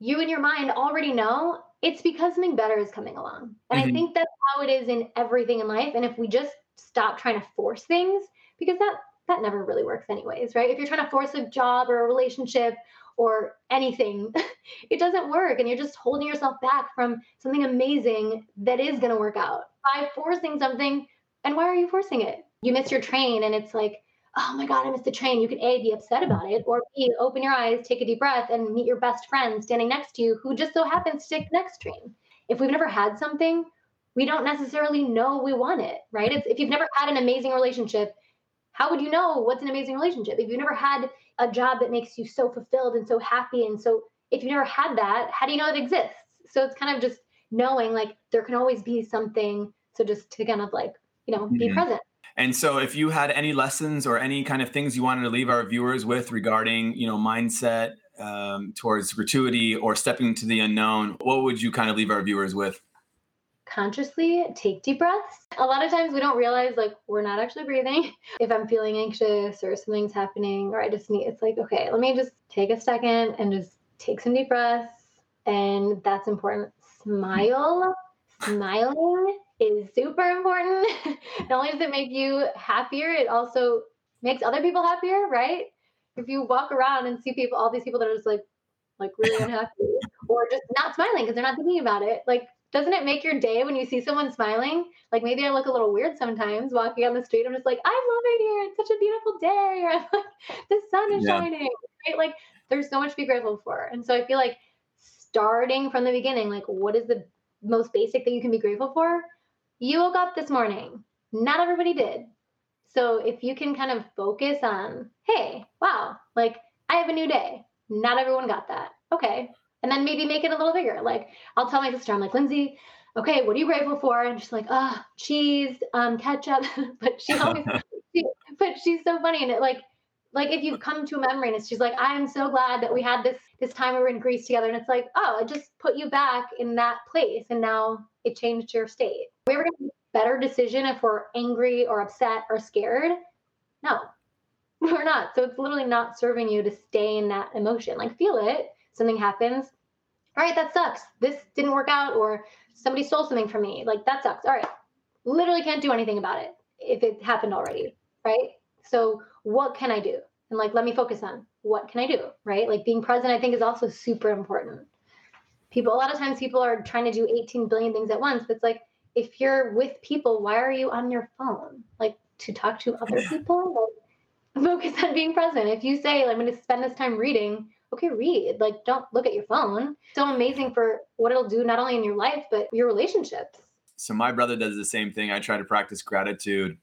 you in your mind already know it's because something better is coming along. And mm-hmm. I think that's how it is in everything in life. And if we just stop trying to force things, because that, that never really works anyways, right? If you're trying to force a job or a relationship or anything, it doesn't work. And you're just holding yourself back from something amazing that is going to work out by forcing something. And why are you forcing it? You miss your train and it's like, oh my God, I missed the train. You can A, be upset about it, or B, open your eyes, take a deep breath, and meet your best friend standing next to you who just so happens to take the next train. If we've never had something, we don't necessarily know we want it, right? It's, if you've never had an amazing relationship, how would you know what's an amazing relationship? If you've never had a job that makes you so fulfilled and so happy, and so if you've never had that, how do you know it exists? So it's kind of just knowing like there can always be something. So just to kind of like, you know, be mm-hmm. present. And so if you had any lessons or any kind of things you wanted to leave our viewers with regarding, you know, mindset um, towards gratuity or stepping into the unknown, what would you kind of leave our viewers with? Consciously take deep breaths. A lot of times we don't realize like we're not actually breathing. If I'm feeling anxious or something's happening, or I just need, it's like, okay, let me just take a second and just take some deep breaths. And that's important. Smile. Smiling is super important. Not only does it make you happier, it also makes other people happier, right? If you walk around and see people, all these people that are just like, like really unhappy or just not smiling because they're not thinking about it. Like, doesn't it make your day when you see someone smiling? Like, maybe I look a little weird sometimes walking on the street. I'm just like, I love it here. It's such a beautiful day. Or I'm like, the sun is yeah. shining, right? Like, there's so much to be grateful for. And so I feel like starting from the beginning, like, what is the most basic thing you can be grateful for? You woke up this morning. Not everybody did. So if you can kind of focus on, hey, wow, like, I have a new day. Not everyone got that. Okay. And then maybe make it a little bigger. Like, I'll tell my sister, I'm like, Lindsay, okay, what are you grateful for? And she's like, ah, oh, cheese, um, ketchup. But she always, she, but she's so funny. And it like, like if you come to a memory and it's, she's like, I'm so glad that we had this, this time we were in Greece together. And it's like, oh, it just put you back in that place. And now it changed your state. Are we ever going to make a better decision if we're angry or upset or scared? No, we're not. So it's literally not serving you to stay in that emotion. Like, feel it. Something happens. All right, that sucks. This didn't work out, or somebody stole something from me. Like, that sucks. All right. Literally can't do anything about it if it happened already, right? So what can I do? And like, let me focus on what can I do, right? Like, being present, I think, is also super important. People, a lot of times people are trying to do eighteen billion things at once. But it's like, if you're with people, why are you on your phone? Like, to talk to other people? Like, focus on being present. If you say, I'm going to spend this time reading, okay, read. Like, don't look at your phone. So amazing for what it'll do, not only in your life, but your relationships. So my brother does the same thing. I try to practice gratitude.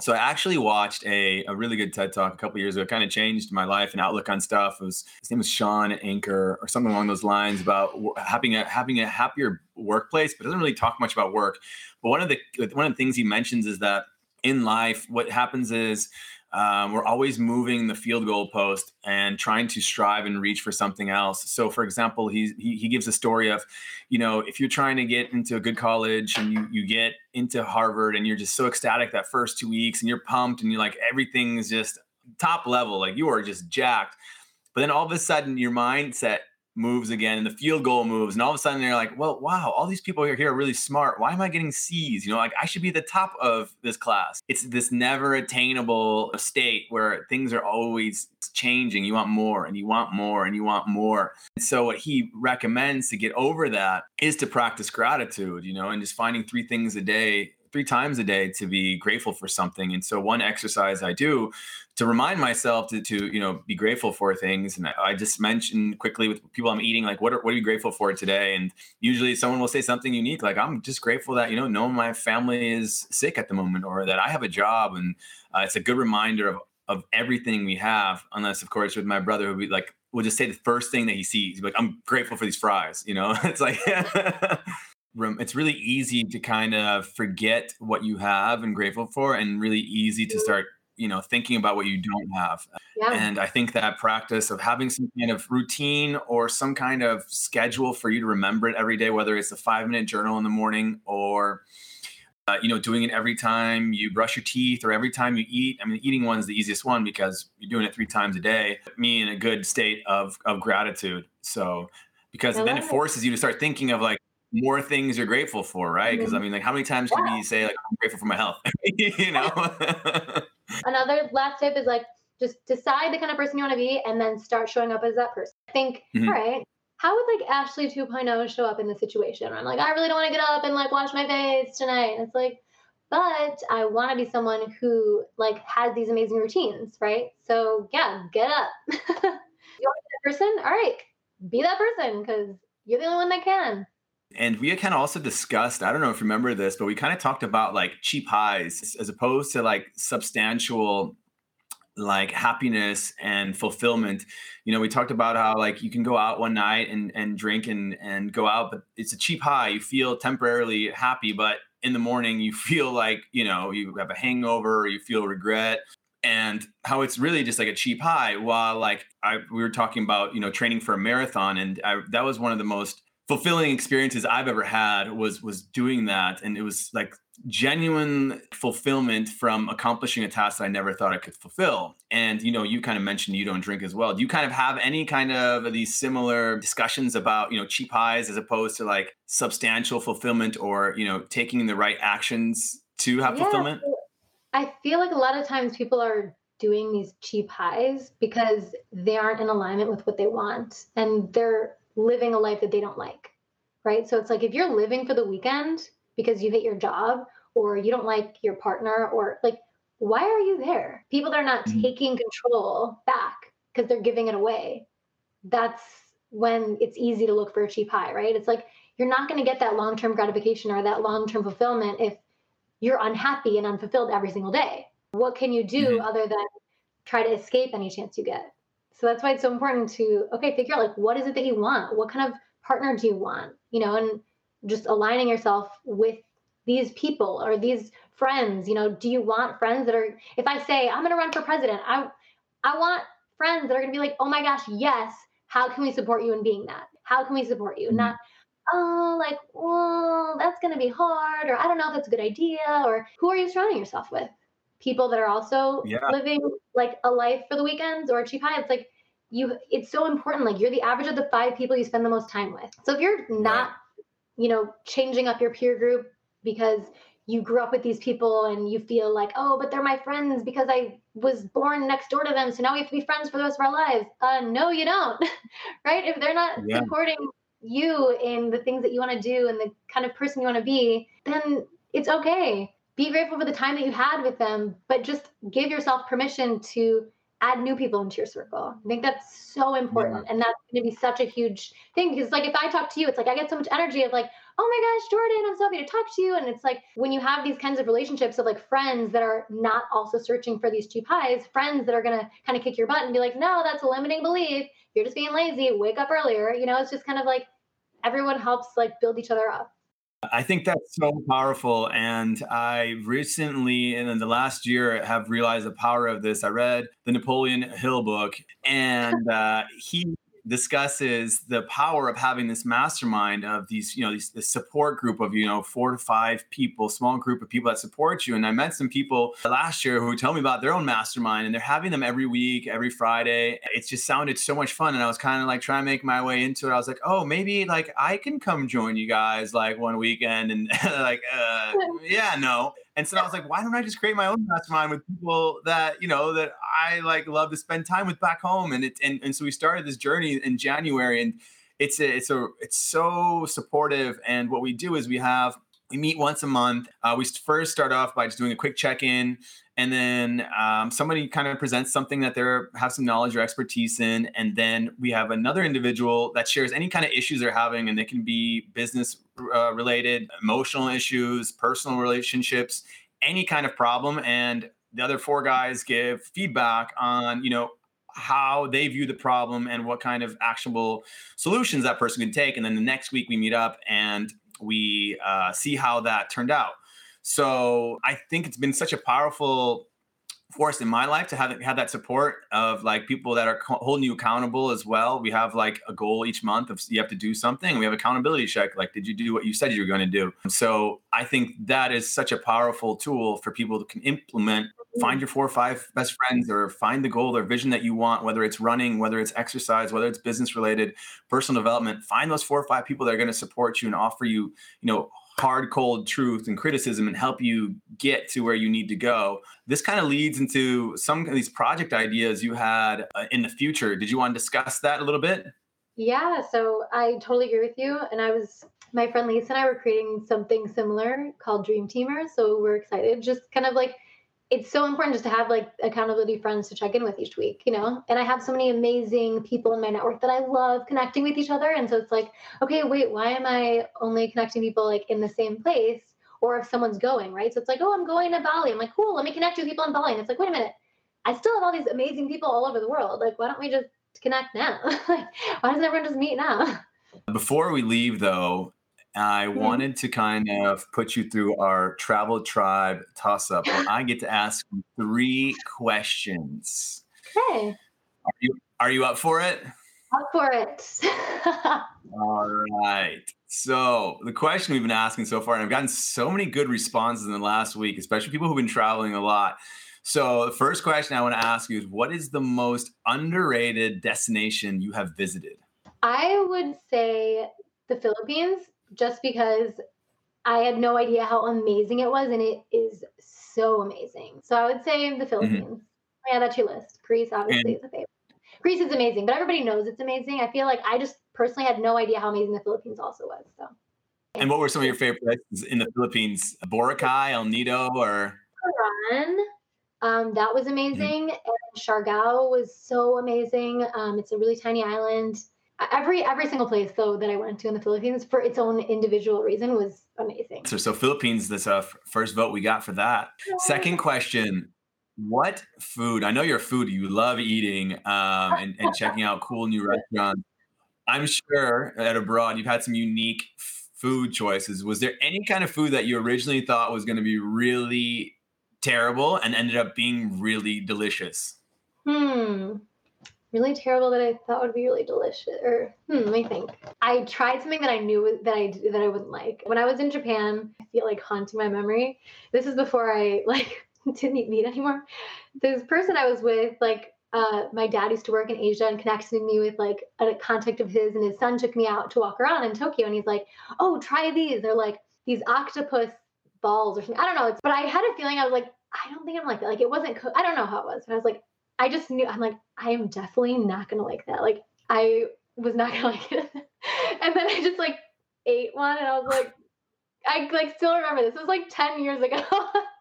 So I actually watched a, a really good TED Talk a couple of years ago. It kind of changed my life and outlook on stuff. It was, his name was Sean Anchor or something along those lines about having a having a happier workplace, but doesn't really talk much about work. But one of the one of the things he mentions is that in life, what happens is Um, we're always moving the field goal post and trying to strive and reach for something else. So, for example, he he, he gives a story of, you know, if you're trying to get into a good college and you, you get into Harvard and you're just so ecstatic that first two weeks and you're pumped and you're like, everything is just top level, like you are just jacked. But then all of a sudden your mindset moves again and the field goal moves. And all of a sudden they're like, well, wow, all these people here, here are really smart. Why am I getting C's? You know, like I should be at the top of this class. It's this never attainable state where things are always changing. You want more and you want more and you want more. And so what he recommends to get over that is to practice gratitude, you know, and just finding three things a day, three times a day to be grateful for something. And so one exercise I do to remind myself to, to you know, be grateful for things. And I, I just mentioned quickly with people I'm eating, like, what are, what are you grateful for today? And usually someone will say something unique, like, I'm just grateful that, you know, no one in my family is sick at the moment, or that I have a job. And uh, it's a good reminder of, of everything we have, unless, of course, with my brother, who would be like, will just say the first thing that he sees, like, I'm grateful for these fries, you know? It's like... It's really easy to kind of forget what you have and grateful for, and really easy to start, you know, thinking about what you don't have. Yeah. And I think that practice of having some kind of routine or some kind of schedule for you to remember it every day, whether it's a five minute journal in the morning or, uh, you know, doing it every time you brush your teeth or every time you eat. I mean, eating one's the easiest one because you're doing it three times a day. Me in a good state of, of gratitude. So, because then it forces you to start thinking of like, more things you're grateful for, right? Because mm-hmm. I mean, like, how many times yeah. do you say, like, I'm grateful for my health? You know? Another last tip is like, just decide the kind of person you want to be and then start showing up as that person. Think, mm-hmm. all right, how would like Ashley two point oh show up in this situation? I'm like, I really don't want to get up and like wash my face tonight. And it's like, but I want to be someone who like has these amazing routines, right? So yeah, get up. You want to be that person? All right, be that person because you're the only one that can. And we kind of also discussed, I don't know if you remember this, but we kind of talked about like cheap highs as opposed to like substantial like happiness and fulfillment. You know, we talked about how like you can go out one night and, and drink and, and go out, but it's a cheap high. You feel temporarily happy, but in the morning you feel like, you know, you have a hangover, or you feel regret. And how it's really just like a cheap high. While like I, we were talking about, you know, training for a marathon, and I, that was one of the most fulfilling experiences I've ever had was was doing that. And it was like genuine fulfillment from accomplishing a task that I never thought I could fulfill. And, you know, you kind of mentioned you don't drink as well. Do you kind of have any kind of these similar discussions about, you know, cheap highs as opposed to like substantial fulfillment or, you know, taking the right actions to have yeah, fulfillment? I feel like a lot of times people are doing these cheap highs because they aren't in alignment with what they want. And they're living a life that they don't like, right? So it's like if you're living for the weekend because you hate your job or you don't like your partner or like, why are you there? People that are not mm-hmm. taking control back because they're giving it away. That's when it's easy to look for a cheap high, right? It's like you're not going to get that long-term gratification or that long-term fulfillment if you're unhappy and unfulfilled every single day. What can you do mm-hmm. other than try to escape any chance you get? So that's why it's so important to, okay, figure out like, what is it that you want? What kind of partner do you want? You know, and just aligning yourself with these people or these friends. You know, do you want friends that are, if I say I'm going to run for president, I, I want friends that are going to be like, oh my gosh, yes. How can we support you in being that? How can we support you? Not, oh, like, well, that's going to be hard. Or I don't know if that's a good idea. Or who are you surrounding yourself with? People that are also yeah. living like a life for the weekends or a cheap high. It's like you, it's so important. Like you're the average of the five people you spend the most time with. So if you're not, yeah. you know, changing up your peer group because you grew up with these people and you feel like, oh, but they're my friends because I was born next door to them. So now we have to be friends for the rest of our lives. Uh, no, you don't. Right. If they're not yeah. supporting you in the things that you want to do and the kind of person you want to be, then it's okay. Be grateful for the time that you had with them, but just give yourself permission to add new people into your circle. I think that's so important. Yeah. And that's going to be such a huge thing because like, if I talk to you, it's like, I get so much energy of like, oh my gosh, Jordan, I'm so happy to talk to you. And it's like, when you have these kinds of relationships of like friends that are not also searching for these cheap highs, friends that are going to kind of kick your butt and be like, no, that's a limiting belief. You're just being lazy. Wake up earlier. You know, it's just kind of like everyone helps like build each other up. I think that's so powerful. And I recently, and in the last year, have realized the power of this. I read the Napoleon Hill book, and uh, he discusses the power of having this mastermind of these, you know, these, this support group of, you know, four to five people, small group of people that support you. And I met some people last year who tell me about their own mastermind, and they're having them every week, every Friday. It just sounded so much fun. And I was kind of like trying to make my way into it. I was like, oh, maybe like I can come join you guys like one weekend. And like, uh, yeah, no. And so I was like, why don't I just create my own mastermind with people that, you know, that I like love to spend time with back home. And it, and, and so we started this journey in January, and it's a, it's a, it's so supportive. And what we do is we have, we meet once a month. Uh, we first start off by just doing a quick check-in, and then um, somebody kind of presents something that they have some knowledge or expertise in. And then we have another individual that shares any kind of issues they're having, and they can be business Uh, related, emotional issues, personal relationships, any kind of problem. And the other four guys give feedback on, you know, how they view the problem and what kind of actionable solutions that person can take. And then the next week we meet up and we uh, see how that turned out. So I think it's been such a powerful force in my life to have had that support of like people that are co- holding you accountable as well. We have like a goal each month of you have to do something. We have accountability check. Like, did you do what you said you were going to do? So I think that is such a powerful tool for people to can implement. Find your four or five best friends, or find the goal or vision that you want, whether it's running, whether it's exercise, whether it's business related, personal development. Find those four or five people that are going to support you and offer you, you know, hard, cold truth and criticism and help you get to where you need to go. This kind of leads into some of these project ideas you had uh, in the future. Did you want to discuss that a little bit? Yeah, so I totally agree with you. And I was, my friend Lisa and I were creating something similar called Dream Teamers. So we're excited. Just kind of like, it's so important just to have like accountability friends to check in with each week, you know? And I have so many amazing people in my network that I love connecting with each other. And so it's like, okay, wait, why am I only connecting people like in the same place? Or if someone's going, right? So it's like, oh, I'm going to Bali. I'm like, cool, let me connect with people in Bali. And it's like, wait a minute, I still have all these amazing people all over the world. Like, why don't we just connect now? Like, why doesn't everyone just meet now? Before we leave though, I wanted to kind of put you through our travel tribe toss-up, where I get to ask three questions. Okay. Are you, are you up for it? Up for it. All right. So the question we've been asking so far, and I've gotten so many good responses in the last week, especially people who've been traveling a lot. So the first question I want to ask you is, what is the most underrated destination you have visited? I would say the Philippines. Just because I had no idea how amazing it was, and it is so amazing. So I would say the Philippines. Mm-hmm. Yeah, that's your list. Greece, obviously, and is a favorite. Greece is amazing, but everybody knows it's amazing. I feel like I just personally had no idea how amazing the Philippines also was. So. And what were some of your favorite places in the Philippines? Boracay, El Nido, or? Canton. Um, that was amazing. Mm-hmm. And Chargao was so amazing. Um, it's a really tiny island. Every every single place, though, that I went to in the Philippines for its own individual reason was amazing. So, so Philippines, this uh, f- first vote we got for that. Second question, what food? I know you're a foodie. You love eating um, and, and checking out cool new restaurants. I'm sure that abroad you've had some unique food choices. Was there any kind of food that you originally thought was going to be really terrible and ended up being really delicious? Hmm. Really terrible that I thought would be really delicious. Or hmm, let me think. I tried something that I knew that I that I wouldn't like. When I was in Japan, I feel like haunting my memory. This is before I like didn't eat meat anymore. This person I was with, like uh, my dad used to work in Asia and connected me with like a contact of his, and his son took me out to walk around in Tokyo, and he's like, "Oh, try these. They're like these octopus balls or something. I don't know." It's, but I had a feeling I was like, I don't think I'm like that. Like it wasn't. Co- I don't know how it was. But I was like. I just knew, I'm like, I am definitely not going to like that. Like, I was not going to like it. And then I just, like, ate one, and I was like, I, like, still remember this. It was, like, ten years ago.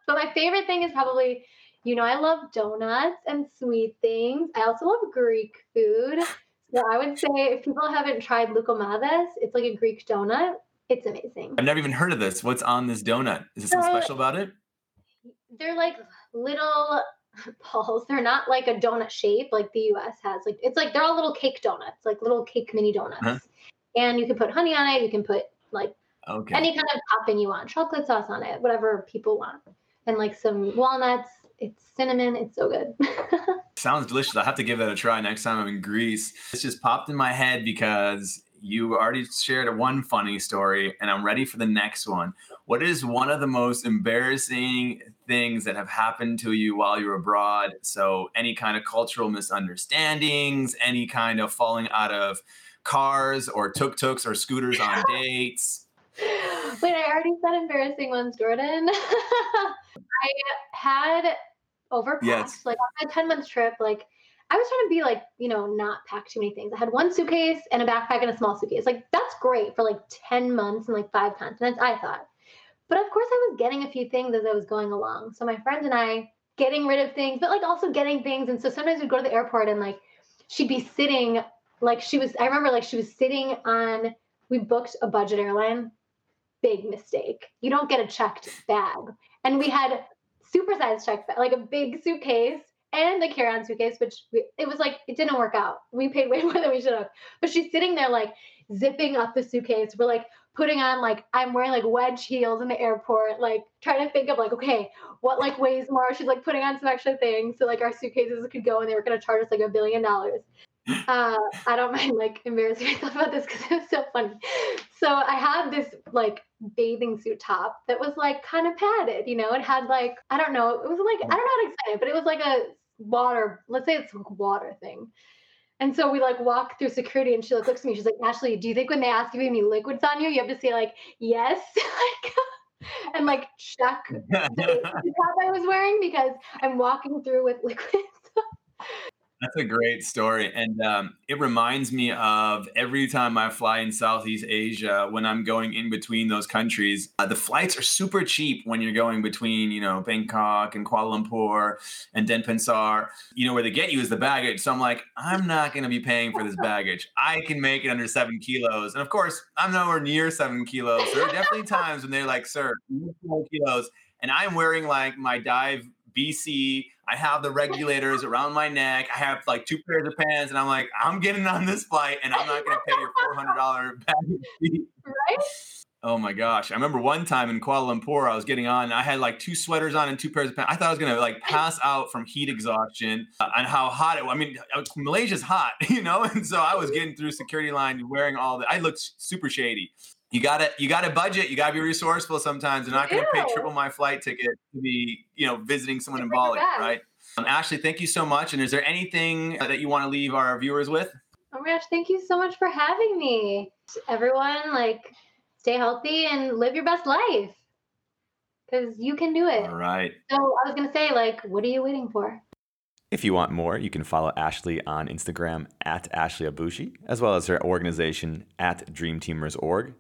But my favorite thing is probably, you know, I love donuts and sweet things. I also love Greek food. So I would say if people haven't tried loukoumades, it's, like, a Greek donut. It's amazing. I've never even heard of this. What's on this donut? Is there something special about it? They're, like, little balls. They're not like a donut shape like the U S has. Like it's like they're all little cake donuts, like little cake mini donuts. Huh? And you can put honey on it. You can put like Okay. Any kind of topping you want, chocolate sauce on it, whatever people want, and like some walnuts. It's cinnamon. It's so good. Sounds delicious. I'll have to give that a try next time I'm in Greece. This just popped in my head because you already shared one funny story, and I'm ready for the next one. What is one of the most embarrassing things that have happened to you while you're abroad? So any kind of cultural misunderstandings, any kind of falling out of cars or tuk-tuks or scooters on dates? Wait, I already said embarrassing ones, Jordan. I had overpacked, yes. like on my ten-month trip, like I was trying to be like, you know, not pack too many things. I had one suitcase and a backpack and a small suitcase. Like that's great for like ten months and like five continents, I thought. But of course I was getting a few things as I was going along. So my friend and I getting rid of things, but like also getting things. And so sometimes we'd go to the airport and like, she'd be sitting like she was, I remember like she was sitting on, we booked a budget airline. Big mistake. You don't get a checked bag. And we had supersized checked bag, like a big suitcase and a carry-on suitcase, which we, it was like, it didn't work out. We paid way more than we should have. But she's sitting there like zipping up the suitcase. We're like putting on like, I'm wearing like wedge heels in the airport, like trying to think of like, okay, what like weighs more? She's like putting on some extra things. So like our suitcases could go and they were going to charge us like a billion dollars. Uh, I don't mind like embarrassing myself about this because it was so funny. So I had this like bathing suit top that was like kind of padded, you know, it had like, I don't know, it was like, I don't know how to explain it, but it was like a water, let's say it's like a water thing. And so we like walk through security and she like looks at me, she's like, Ashley, do you think when they ask you if you have any liquids on you, you have to say like, yes, like, and like check the top I was wearing because I'm walking through with liquids. That's a great story. And um, it reminds me of every time I fly in Southeast Asia, when I'm going in between those countries, uh, the flights are super cheap when you're going between, you know, Bangkok and Kuala Lumpur and Denpasar, you know, where they get you is the baggage. So I'm like, I'm not going to be paying for this baggage. I can make it under seven kilos. And of course, I'm nowhere near seven kilos. So there are definitely times when they're like, sir, kilos. And I'm wearing like my dive B C, I have the regulators around my neck. I have like two pairs of pants and I'm like, I'm getting on this flight and I'm not going to pay your four hundred dollars baggage fee. Right? Oh my gosh. I remember one time in Kuala Lumpur, I was getting on and I had like two sweaters on and two pairs of pants. I thought I was going to like pass out from heat exhaustion uh, and how hot it was. I mean, Malaysia's hot, you know? And so I was getting through security line wearing all that. I looked super shady. You gotta, you gotta budget. You gotta be resourceful sometimes. You're not gonna pay triple my flight ticket to be, you know, visiting someone in Bali, right? Um, Ashley, thank you so much. And is there anything that you want to leave our viewers with? Oh my gosh, thank you so much for having me. Everyone, like, stay healthy and live your best life because you can do it. All right. So I was gonna say, like, what are you waiting for? If you want more, you can follow Ashley on Instagram at Ashley Abushi, as well as her organization at dream teamers dot org.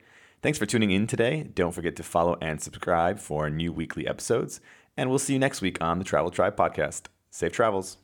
Thanks for tuning in today. Don't forget to follow and subscribe for new weekly episodes. And we'll see you next week on the Travel Tribe podcast. Safe travels.